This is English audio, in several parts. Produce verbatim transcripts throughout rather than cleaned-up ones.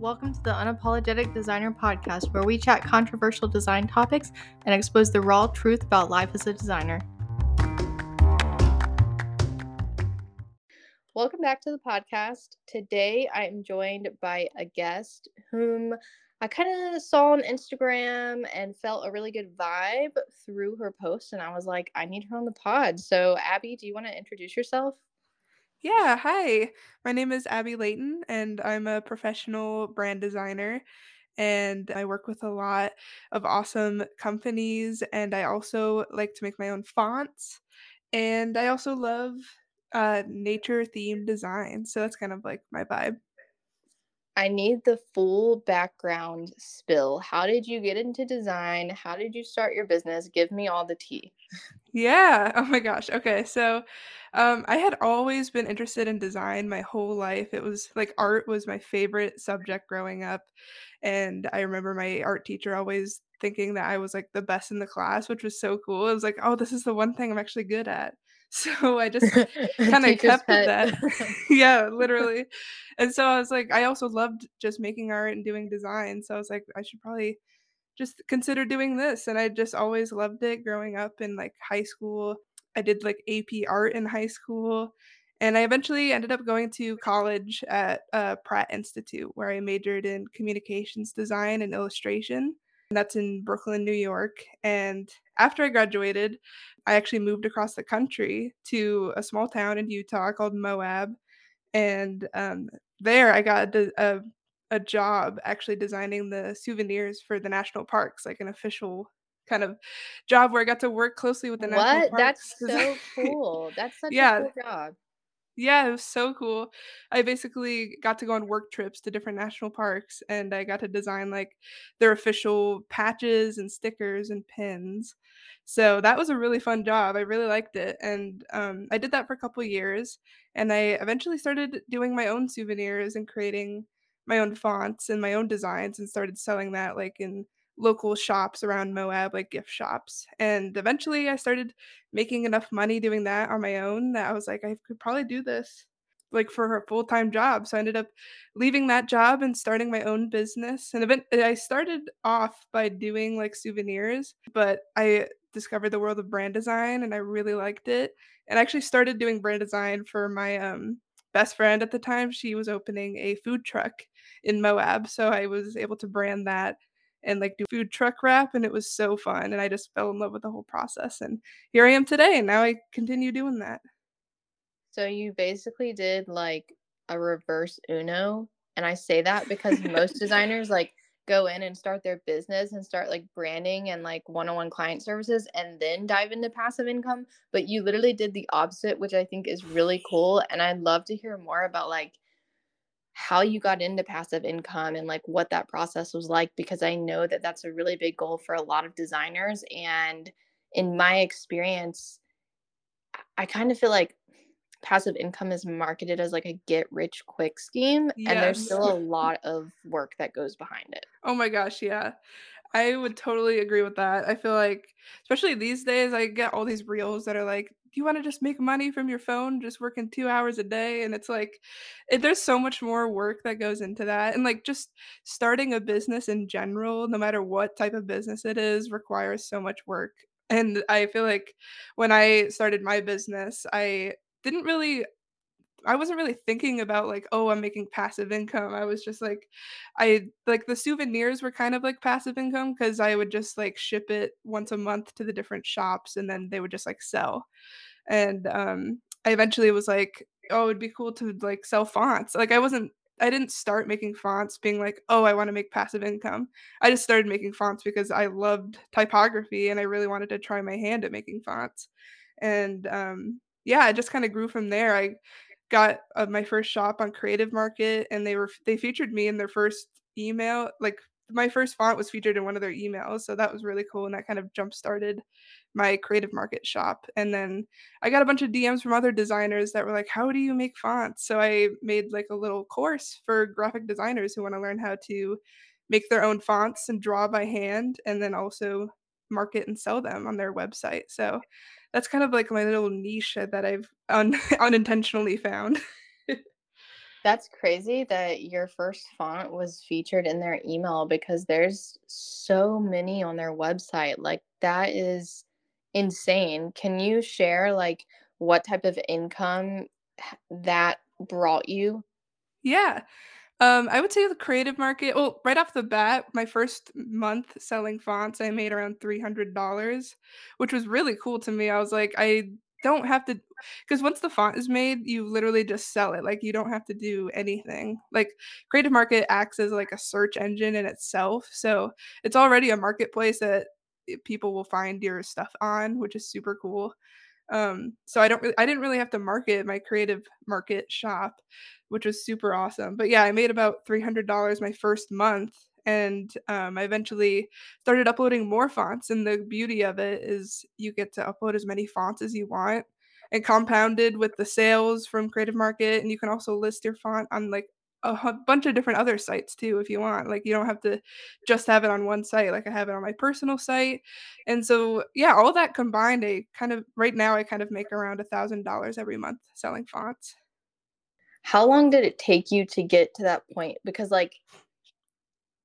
Welcome to the Unapologetic Designer Podcast, where we chat controversial design topics and expose the raw truth about life as a designer. Welcome back to the podcast. Today I am joined by a guest whom I kind of saw on Instagram and felt a really good vibe through her post, and I was like, I need her on the pod. So Abby, do you want to introduce yourself? Yeah, hi. My name is Abby Leighton, and I'm a professional brand designer, and I work with a lot of awesome companies, and I also like to make my own fonts, and I also love uh, nature-themed design, so that's kind of like my vibe. I need the full background spill. How did you get into design? How did you start your business? Give me all the tea. Yeah. Oh my gosh. Okay. So um, I had always been interested in design my whole life. It was like art was my favorite subject growing up. And I remember my art teacher always thinking that I was like the best in the class, which was so cool. It was like, oh, this is the one thing I'm actually good at. So I just kind of kept with that. Yeah, literally. And so I was like, I also loved just making art and doing design. So I was like, I should probably just consider doing this. And I just always loved it growing up in like high school. I did like A P art in high school. And I eventually ended up going to college at uh, Pratt Institute, where I majored in communications design and illustration. And that's in Brooklyn, New York. And after I graduated, I actually moved across the country to a small town in Utah called Moab. And um, there I got a, a, a job actually designing the souvenirs for the national parks, like an official kind of job where I got to work closely with the what? national parks. What? That's so cool. That's such yeah. a cool job. Yeah, it was so cool. I basically got to go on work trips to different national parks, and I got to design like their official patches and stickers and pins. So that was a really fun job. I really liked it. And um, I did that for a couple of years, and I eventually started doing my own souvenirs and creating my own fonts and my own designs, and started selling that like in local shops around Moab, like gift shops. And eventually I started making enough money doing that on my own that I was like, I could probably do this like for a full-time job. So I ended up leaving that job and starting my own business. And I started off by doing like souvenirs, but I discovered the world of brand design and I really liked it. And I actually started doing brand design for my um, best friend at the time. She was opening a food truck in Moab. So I was able to brand that and like do food truck wrap, and it was so fun, and I just fell in love with the whole process, and here I am today, and now I continue doing that. So you basically did like a reverse Uno, and I say that because most designers like go in and start their business and start like branding and like one-on-one client services and then dive into passive income, but you literally did the opposite, which I think is really cool, and I'd love to hear more about like how you got into passive income and like what that process was like, because I know that that's a really big goal for a lot of designers. And in my experience, I kind of feel like passive income is marketed as like a get rich quick scheme. Yes. And there's still a lot of work that goes behind it. Oh my gosh. Yeah. I would totally agree with that. I feel like, especially these days, I get all these reels that are like, you want to just make money from your phone, just working two hours a day. And it's like, it, there's so much more work that goes into that. And like just starting a business in general, no matter what type of business it is, requires so much work. And I feel like when I started my business, I didn't really, I wasn't really thinking about like, oh, I'm making passive income. I was just like, I like the souvenirs were kind of like passive income, because I would just like ship it once a month to the different shops, and then they would just like sell. And um, I eventually was like, oh, it'd be cool to like sell fonts. Like I wasn't, I didn't start making fonts being like, oh, I want to make passive income. I just started making fonts because I loved typography and I really wanted to try my hand at making fonts. And um, yeah, it just kind of grew from there. I got uh, my first shop on Creative Market, and they were they featured me in their first email. Like my first font was featured in one of their emails, so that was really cool, and that kind of jump started my Creative Market shop. And then I got a bunch of D Ms from other designers that were like, how do you make fonts? So I made like a little course for graphic designers who want to learn how to make their own fonts and draw by hand, and then also market and sell them on their website. So that's kind of like my little niche that I've un- unintentionally found. That's crazy that your first font was featured in their email, because there's so many on their website. Like, that is insane. Can you share like what type of income that brought you? Yeah. Um, I would say the creative market, well, right off the bat, my first month selling fonts, I made around three hundred dollars, which was really cool to me. I was like, I don't have to, because once the font is made, you literally just sell it. Like, you don't have to do anything. Like, Creative Market acts as like a search engine in itself. So it's already a marketplace that people will find your stuff on, which is super cool. Um, so I don't really, I didn't really have to market my Creative Market shop, which was super awesome. But yeah, I made about three hundred dollars my first month, and um, I eventually started uploading more fonts. And the beauty of it is you get to upload as many fonts as you want, and compounded with the sales from Creative Market. And you can also list your font on like a bunch of different other sites too, if you want. Like, you don't have to just have it on one site. Like, I have it on my personal site. And so, yeah, all that combined, I kind of, right now I kind of make around a thousand dollars every month selling fonts. How long did it take you to get to that point? Because like,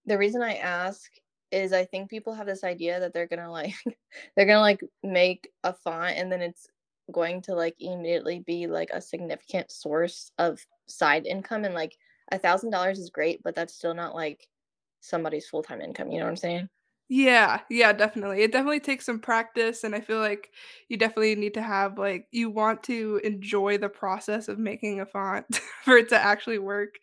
the reason I ask is I think people have this idea that they're going to like, they're going to like make a font, and then it's going to like immediately be like a significant source of side income. And like, A thousand dollars is great, but that's still not like somebody's full-time income. You know what I'm saying? Yeah, yeah, definitely. It definitely takes some practice. And I feel like you definitely need to have like, you want to enjoy the process of making a font for it to actually work.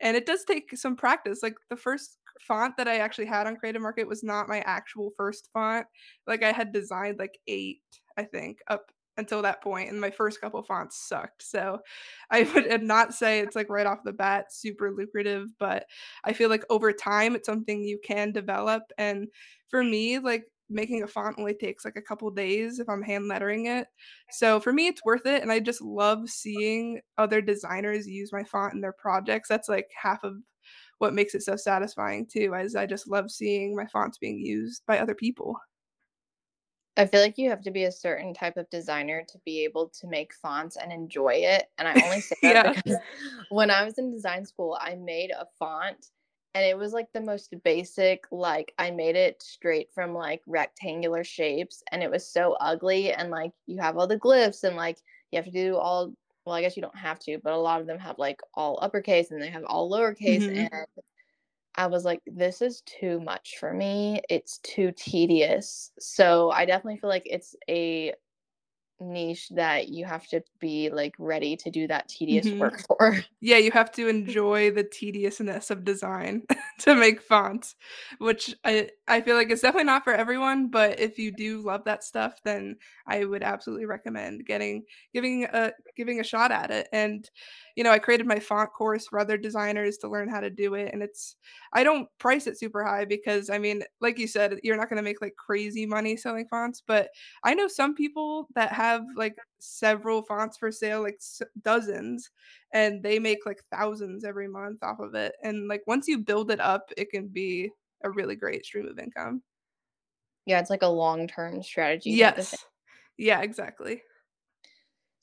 And it does take some practice. Like, the first font that I actually had on Creative Market was not my actual first font. Like, I had designed like eight, I think, up until that point, and my first couple fonts sucked. So I would not say it's like right off the bat super lucrative, but I feel like over time it's something you can develop. And for me, like, making a font only takes like a couple days if I'm hand lettering it. So for me, it's worth it. And I just love seeing other designers use my font in their projects. That's like half of what makes it so satisfying too, as I just love seeing my fonts being used by other people. I feel like you have to be a certain type of designer to be able to make fonts and enjoy it. And I only say that yeah. because when I was in design school, I made a font, and it was like the most basic, like, I made it straight from like rectangular shapes, and it was so ugly. And like, you have all the glyphs, and like, you have to do all, well, I guess you don't have to, but a lot of them have like all uppercase, and they have all lowercase. Mm-hmm. And I was like, this is too much for me. It's too tedious. So I definitely feel like it's a niche that you have to be like ready to do that tedious mm-hmm. work for. Yeah, you have to enjoy the tediousness of design to make fonts, which I, I feel like it's definitely not for everyone. But if you do love that stuff, then I would absolutely recommend getting giving a giving a shot at it. And you know, I created my font course for other designers to learn how to do it. And it's, I don't price it super high because, I mean, like you said, you're not going to make like crazy money selling fonts. But I know some people that have like several fonts for sale, like s- dozens, and they make like thousands every month off of it. And like, once you build it up, it can be a really great stream of income. Yeah, it's like a long-term strategy. Yes. Yeah, exactly.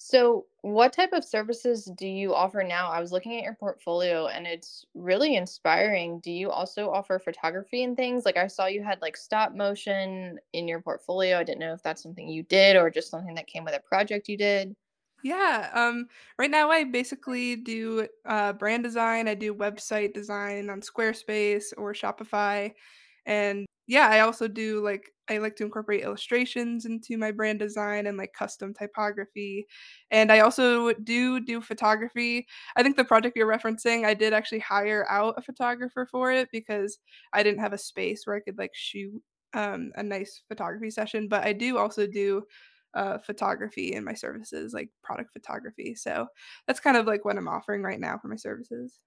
So what type of services do you offer now? I was looking at your portfolio and it's really inspiring. Do you also offer photography and things? Like, I saw you had like stop motion in your portfolio. I didn't know if that's something you did or just something that came with a project you did. Yeah. Um, right now I basically do uh, brand design. I do website design on Squarespace or Shopify. And yeah, I also do like, I like to incorporate illustrations into my brand design and like custom typography. And I also do do photography. I think the project you're referencing, I did actually hire out a photographer for it because I didn't have a space where I could like shoot um, a nice photography session. But I do also do uh, photography in my services, like product photography. So that's kind of like what I'm offering right now for my services.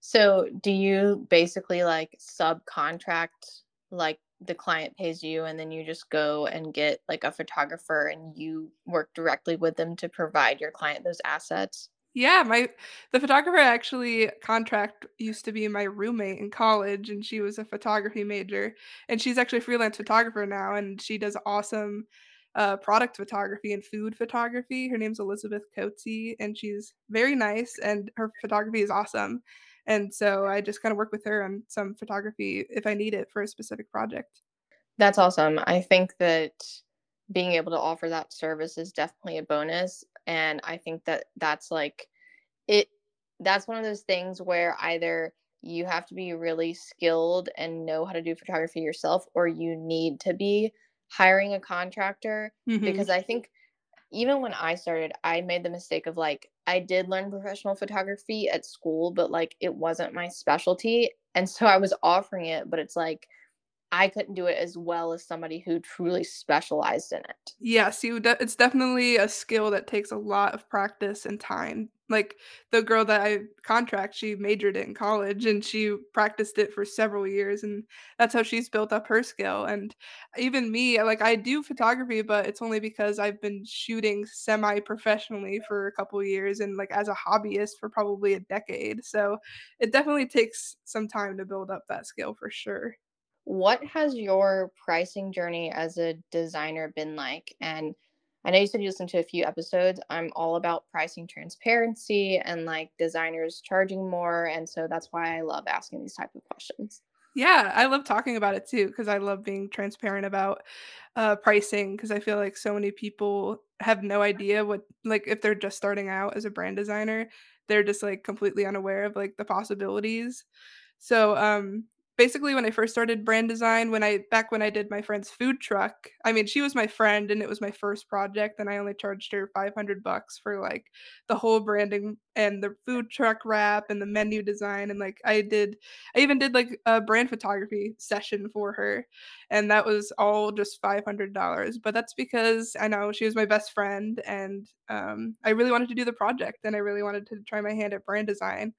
So do you basically like subcontract, like the client pays you and then you just go and get like a photographer and you work directly with them to provide your client those assets? Yeah, my the photographer actually contract used to be my roommate in college, and she was a photography major, and she's actually a freelance photographer now, and she does awesome uh, product photography and food photography. Her name's Elizabeth Coetzee, and she's very nice, and her photography is awesome. And so I just kind of work with her on some photography if I need it for a specific project. That's awesome. I think that being able to offer that service is definitely a bonus. And I think that that's like it. That's one of those things where either you have to be really skilled and know how to do photography yourself, or you need to be hiring a contractor. Mm-hmm. Because I think even when I started, I made the mistake of like, I did learn professional photography at school, but like it wasn't my specialty. And so I was offering it, but it's like, I couldn't do it as well as somebody who truly specialized in it. Yes, you de- it's definitely a skill that takes a lot of practice and time. Like the girl that I contract, she majored in college and she practiced it for several years, and that's how she's built up her skill. And even me, like I do photography, but it's only because I've been shooting semi-professionally for a couple of years and like as a hobbyist for probably a decade. So it definitely takes some time to build up that skill for sure. What has your pricing journey as a designer been like? And I know you said you listened to a few episodes. I'm all about pricing transparency and like designers charging more. And so that's why I love asking these type of questions. Yeah, I love talking about it too, because I love being transparent about uh, pricing, because I feel like so many people have no idea what, like if they're just starting out as a brand designer, they're just like completely unaware of like the possibilities. So, um, Basically, when I first started brand design, when I back when I did my friend's food truck, I mean, she was my friend and it was my first project, and I only charged her five hundred bucks for like the whole branding and the food truck wrap and the menu design. And like I did, I even did like a brand photography session for her, and that was all just five hundred dollars. But that's because I know she was my best friend, and um, I really wanted to do the project, and I really wanted to try my hand at brand design.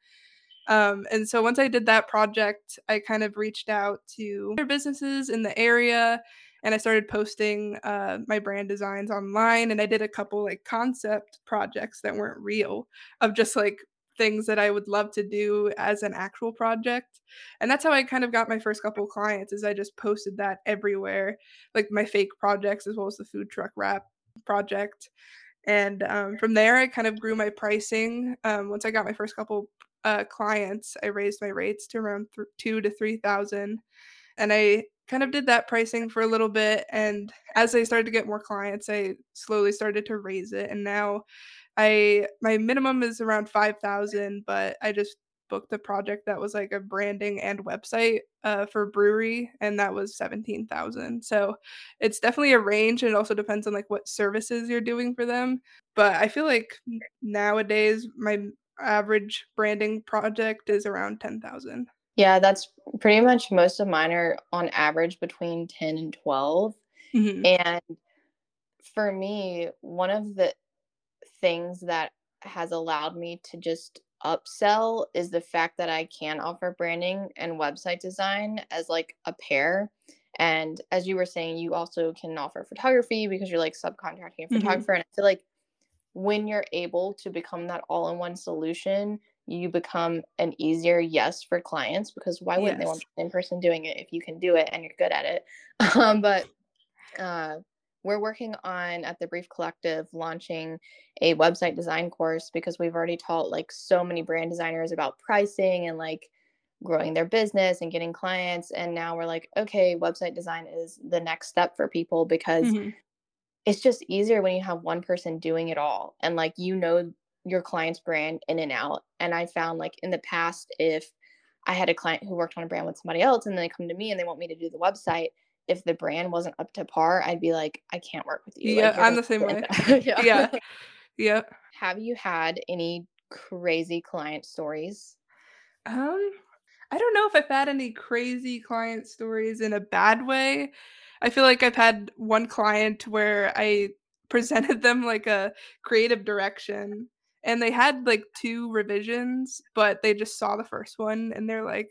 Um, and so once I did that project, I kind of reached out to other businesses in the area, and I started posting uh, my brand designs online. And I did a couple like concept projects that weren't real, of just like things that I would love to do as an actual project. And that's how I kind of got my first couple clients, is I just posted that everywhere, like my fake projects as well as the food truck wrap project. And um, from there, I kind of grew my pricing. Um, once I got my first couple Uh, clients, I raised my rates to around th- two to three thousand, and I kind of did that pricing for a little bit. And as I started to get more clients, I slowly started to raise it. And now, I my minimum is around five thousand, but I just booked a project that was like a branding and website uh, for brewery, and that was seventeen thousand. So it's definitely a range, and it also depends on like what services you're doing for them. But I feel like nowadays my average branding project is around ten thousand. Yeah, that's pretty much most of mine are on average between ten and twelve. Mm-hmm. And for me, one of the things that has allowed me to just upsell is the fact that I can offer branding and website design as like a pair. And as you were saying, you also can offer photography because you're like subcontracting a photographer. Mm-hmm. And I feel like when you're able to become that all-in-one solution, you become an easier yes for clients, because why wouldn't yes. they want the same person doing it if you can do it and you're good at it? Um, but uh, we're working on, at the Brief Collective, launching a website design course, because we've already taught like so many brand designers about pricing and like growing their business and getting clients. And now we're like, okay, website design is the next step for people, because mm-hmm. it's just easier when you have one person doing it all, and like, you know, your client's brand in and out. And I found like in the past, if I had a client who worked on a brand with somebody else and they come to me and they want me to do the website, if the brand wasn't up to par, I'd be like, I can't work with you. Yeah, like, I'm the same way. yeah. yeah. Yeah. Have you had any crazy client stories? Um, I don't know if I've had any crazy client stories in a bad way. I feel like I've had one client where I presented them like a creative direction, and they had like two revisions, but they just saw the first one and they're like,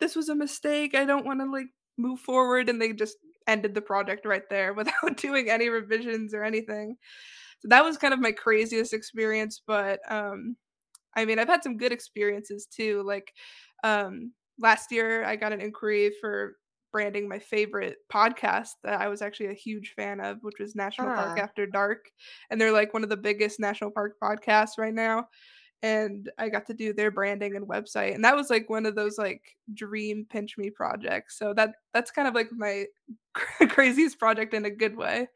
this was a mistake. I don't want to like move forward. And they just ended the project right there without doing any revisions or anything. So that was kind of my craziest experience. But um, I mean, I've had some good experiences too. Like um, last year I got an inquiry for branding my favorite podcast that I was actually a huge fan of, which was National uh. Park After Dark. And they're like one of the biggest national park podcasts right now. And I got to do their branding and website. And that was like one of those like dream pinch me projects. So that that's kind of like my craziest project in a good way.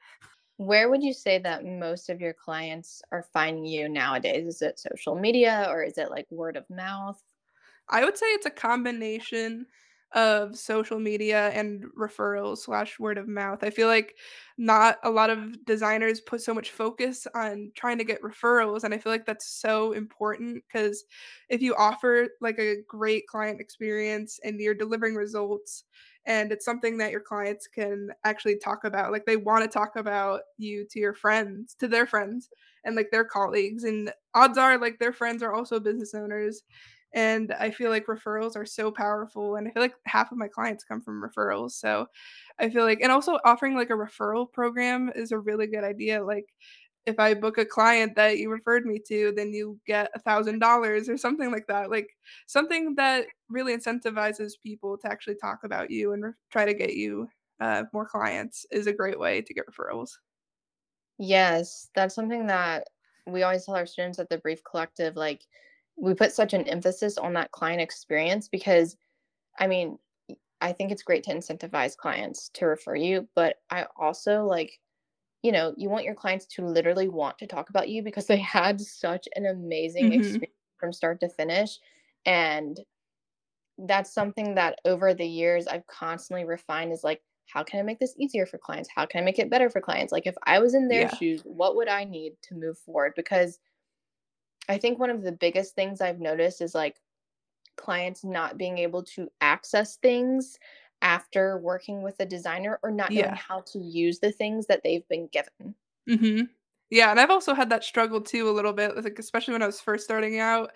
Where would you say that most of your clients are finding you nowadays? Is it social media or is it like word of mouth? I would say it's a combination of social media and referrals slash word of mouth. I feel like not a lot of designers put so much focus on trying to get referrals. And I feel like that's so important because if you offer like a great client experience and you're delivering results and it's something that your clients can actually talk about, like they want to talk about you to your friends, to their friends and like their colleagues. And odds are like their friends are also business owners. And I feel like referrals are so powerful. And I feel like half of my clients come from referrals. So I feel like, and also offering like a referral program is a really good idea. Like if I book a client that you referred me to, then you get a thousand dollars or something like that. Like something that really incentivizes people to actually talk about you and re- try to get you uh, more clients is a great way to get referrals. Yes. That's something that we always tell our students at the Brief Collective, like, we put such an emphasis on that client experience because, I mean, I think it's great to incentivize clients to refer you, but I also like, you know, you want your clients to literally want to talk about you because they had such an amazing mm-hmm. experience from start to finish. And that's something that over the years I've constantly refined is like, how can I make this easier for clients? How can I make it better for clients? Like if I was in their yeah. shoes, what would I need to move forward? Because I think one of the biggest things I've noticed is like clients not being able to access things after working with a designer or not knowing yeah. how to use the things that they've been given. Mm-hmm. Yeah. And I've also had that struggle too a little bit, like especially when I was first starting out,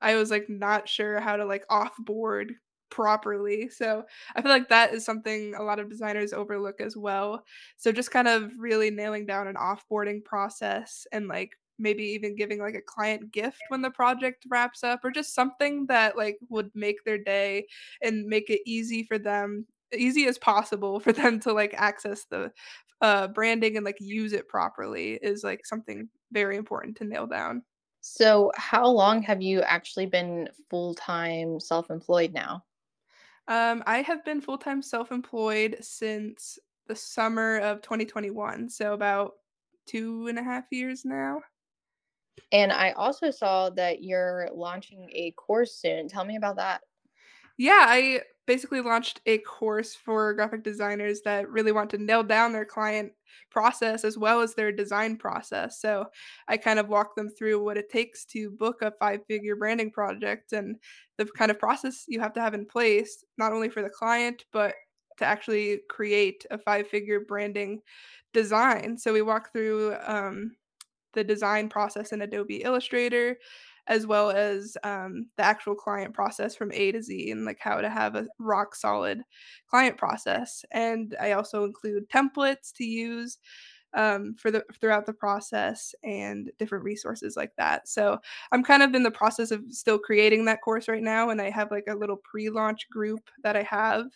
I was like not sure how to like offboard properly. So I feel like that is something a lot of designers overlook as well. So just kind of really nailing down an offboarding process and like maybe even giving like a client gift when the project wraps up or just something that like would make their day and make it easy for them, easy as possible for them to like access the uh, branding and like use it properly is like something very important to nail down. So how long have you actually been full-time self-employed now? Um, I have been full-time self-employed since the summer of twenty twenty-one. So about two and a half years now. And I also saw that you're launching a course soon. Tell me about that. Yeah, I basically launched a course for graphic designers that really want to nail down their client process as well as their design process. So I kind of walk them through what it takes to book a five-figure branding project and the kind of process you have to have in place, not only for the client, but to actually create a five-figure branding design. So we walk through um, the design process in Adobe Illustrator, as well as um, the actual client process from A to Z and like how to have a rock solid client process. And I also include templates to use um, for the throughout the process and different resources like that. So I'm kind of in the process of still creating that course right now. And I have like a little pre-launch group that I have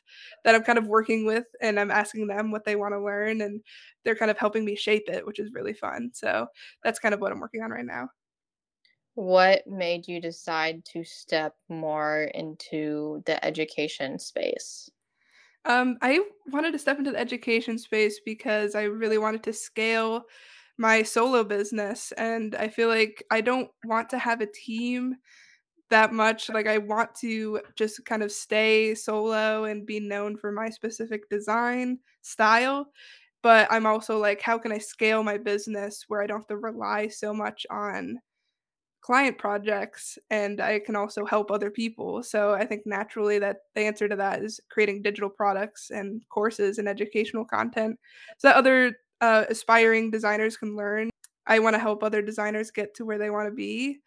that I'm kind of working with and I'm asking them what they want to learn and they're kind of helping me shape it, which is really fun. So that's kind of what I'm working on right now. What made you decide to step more into the education space? Um, I wanted to step into the education space because I really wanted to scale my solo business. And I feel like I don't want to have a team that much. Like I want to just kind of stay solo and be known for my specific design style. But I'm also like, how can I scale my business where I don't have to rely so much on client projects and I can also help other people. So I think naturally that the answer to that is creating digital products and courses and educational content so that other uh, aspiring designers can learn. I want to help other designers get to where they want to be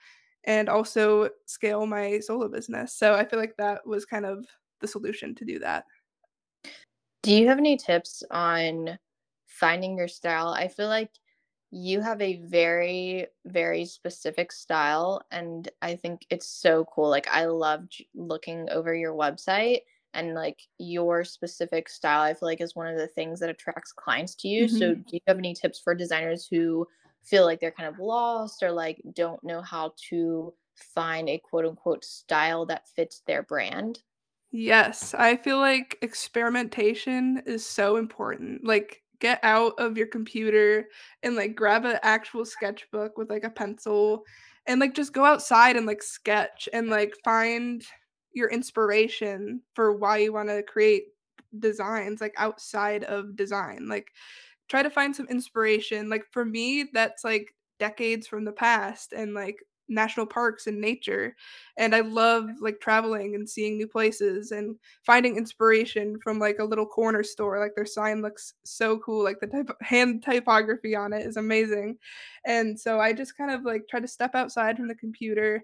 and also scale my solo business. So I feel like that was kind of the solution to do that. Do you have any tips on finding your style? I feel like you have a very, very specific style, and I think it's so cool. Like, I loved looking over your website, and like your specific style, I feel like is one of the things that attracts clients to you. Mm-hmm. So do you have any tips for designers who feel like they're kind of lost or like don't know how to find a quote unquote style that fits their brand? Yes, I feel like experimentation is so important. Like, get out of your computer and like grab an actual sketchbook with like a pencil and like just go outside and like sketch and like find your inspiration for why you want to create designs like outside of design. Like, try to find some inspiration. Like, for me, that's like decades from the past and like national parks and nature, and I love like traveling and seeing new places and finding inspiration from like a little corner store. Like, their sign looks so cool, like the type- hand typography on it is amazing, and so I just kind of like try to step outside from the computer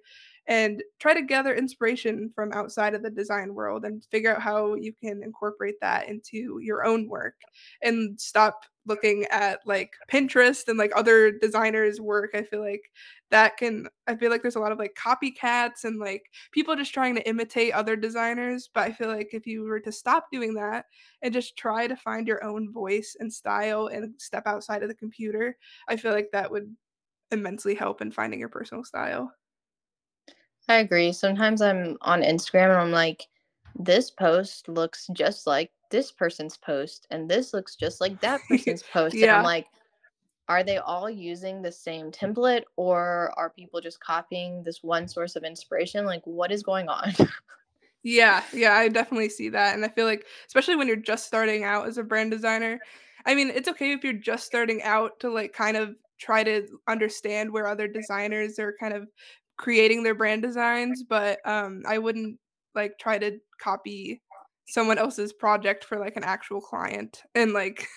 and try to gather inspiration from outside of the design world and figure out how you can incorporate that into your own work and stop looking at like Pinterest and like other designers' work. I feel like that can, I feel like there's a lot of like copycats and like people just trying to imitate other designers. But I feel like if you were to stop doing that and just try to find your own voice and style and step outside of the computer, I feel like that would immensely help in finding your personal style. I agree. Sometimes I'm on Instagram and I'm like, this post looks just like this person's post and this looks just like that person's post. Yeah. And I'm like, are they all using the same template, or are people just copying this one source of inspiration? Like, what is going on? Yeah. Yeah. I definitely see that. And I feel like, especially when you're just starting out as a brand designer, I mean, it's okay if you're just starting out to like kind of try to understand where other designers are kind of creating their brand designs, but um, I wouldn't like try to copy someone else's project for like an actual client and like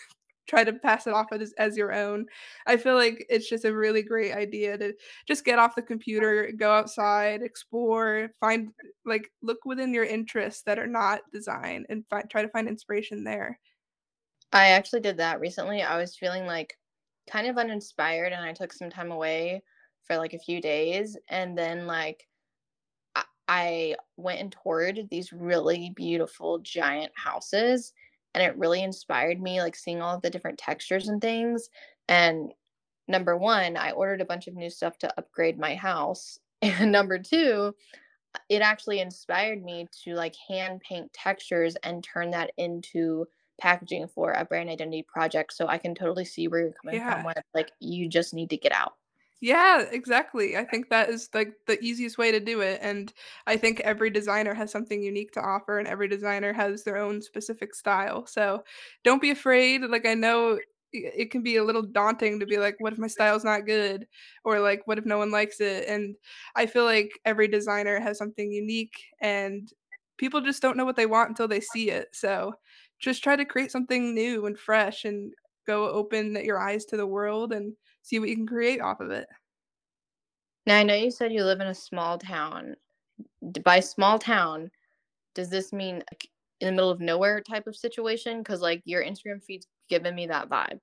try to pass it off as, as your own. I feel like it's just a really great idea to just get off the computer, go outside, explore, find like look within your interests that are not design and fi- try to find inspiration there. I actually did that recently. I was feeling like kind of uninspired and I took some time away for like a few days, and then like I, I went and toured these really beautiful giant houses, and it really inspired me, like seeing all of the different textures and things. And number one, I ordered a bunch of new stuff to upgrade my house, and number two, it actually inspired me to like hand paint textures and turn that into packaging for a brand identity project. So I can totally see where you're coming yeah. from when it's like you just need to get out. Yeah, exactly. I think that is like the easiest way to do it. And I think every designer has something unique to offer, and every designer has their own specific style. So don't be afraid. Like, I know it can be a little daunting to be like, what if my style's not good? Or like, what if no one likes it? And I feel like every designer has something unique, and people just don't know what they want until they see it. So just try to create something new and fresh and go open your eyes to the world and see what you can create off of it. Now, I know you said you live in a small town. By small town, does this mean like in the middle of nowhere type of situation? Because like your Instagram feed's giving me that vibe.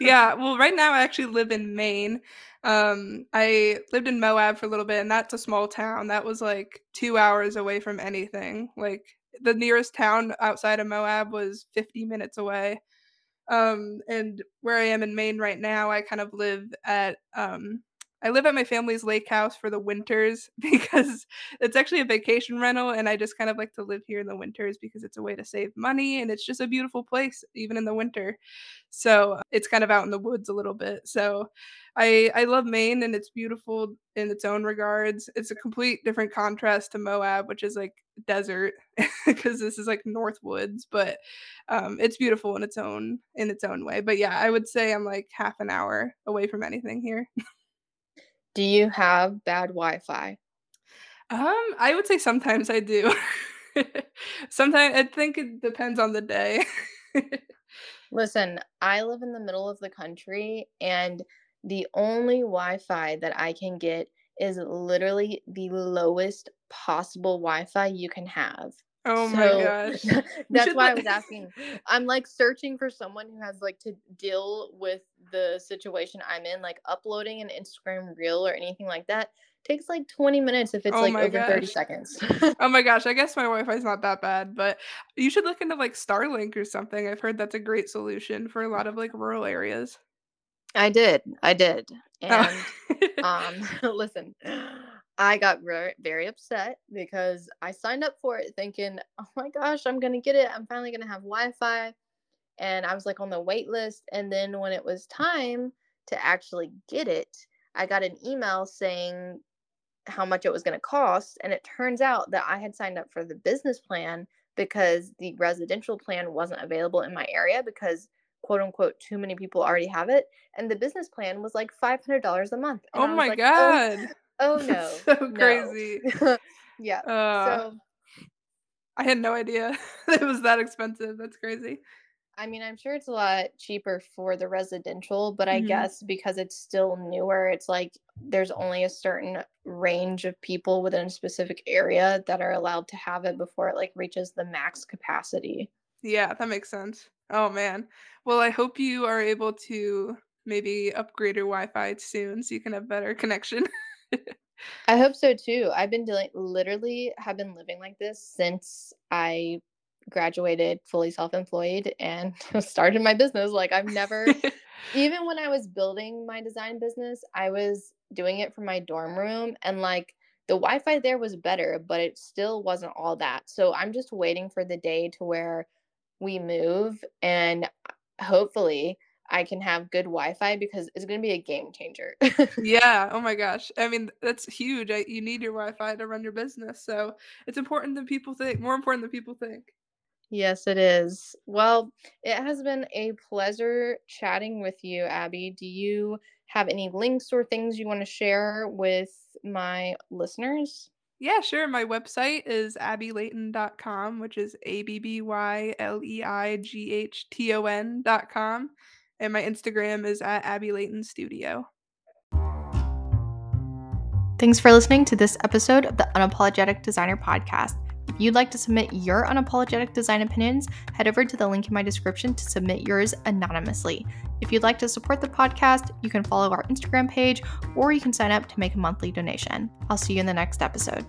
Yeah. Well, right now I actually live in Maine. Um, I lived in Moab for a little bit, and that's a small town. That was like two hours away from anything. Like the nearest town outside of Moab was fifty minutes away. Um, and where I am in Maine right now, I kind of live at, um, I live at my family's lake house for the winters because it's actually a vacation rental. And I just kind of like to live here in the winters because it's a way to save money, and it's just a beautiful place, even in the winter. So it's kind of out in the woods a little bit. So I, I love Maine, and it's beautiful in its own regards. It's a complete different contrast to Moab, which is like desert because this is like north woods, but um, it's beautiful in its own, in its own way. But yeah, I would say I'm like half an hour away from anything here. Do you have bad Wi-Fi? Um, I would say sometimes I do. Sometimes I think it depends on the day. Listen, I live in the middle of the country, and the only Wi-Fi that I can get is literally the lowest possible Wi-Fi you can have. Oh so, my gosh. That's why I was asking. I'm like searching for someone who has like to deal with the situation I'm in, like uploading an Instagram reel or anything like that takes like twenty minutes if it's oh like over gosh. thirty seconds. Oh my gosh. I guess my Wi-Fi's not that bad, but you should look into like Starlink or something. I've heard that's a great solution for a lot of like rural areas. I did. I did. And oh. um, listen, I got very, very upset because I signed up for it thinking, oh my gosh, I'm going to get it. I'm finally going to have Wi-Fi. And I was like on the wait list. And then when it was time to actually get it, I got an email saying how much it was going to cost. And it turns out that I had signed up for the business plan because the residential plan wasn't available in my area because, quote unquote, too many people already have it. And the business plan was like five hundred dollars a month. And oh my like, God. Oh, oh no. so no. crazy. yeah. Uh, so I had no idea it was that expensive. That's crazy. I mean, I'm sure it's a lot cheaper for the residential, but I mm-hmm. guess because it's still newer, it's like there's only a certain range of people within a specific area that are allowed to have it before it like reaches the max capacity. Yeah, that makes sense. Oh, man. Well, I hope you are able to maybe upgrade your Wi-Fi soon so you can have better connection. I hope so, too. I've been dealing, literally have been living like this since I graduated fully self-employed and started my business. Like I've never, even when I was building my design business, I was doing it from my dorm room and like the Wi-Fi there was better, but it still wasn't all that. So I'm just waiting for the day to where we move and hopefully I can have good Wi-Fi because it's going to be a game changer. Yeah. Oh my gosh. I mean, that's huge. I, you need your Wi-Fi to run your business. So it's important than people think, more important than people think. Yes, it is. Well, it has been a pleasure chatting with you, Abby. Do you have any links or things you want to share with my listeners? Yeah, sure. My website is abby leighton dot com, which is A B B Y L E I G H T O N dot com. And my Instagram is at Abby Leighton Studio. Thanks for listening to this episode of the Unapologetic Designer Podcast. If you'd like to submit your unapologetic design opinions, head over to the link in my description to submit yours anonymously. If you'd like to support the podcast, you can follow our Instagram page or you can sign up to make a monthly donation. I'll see you in the next episode.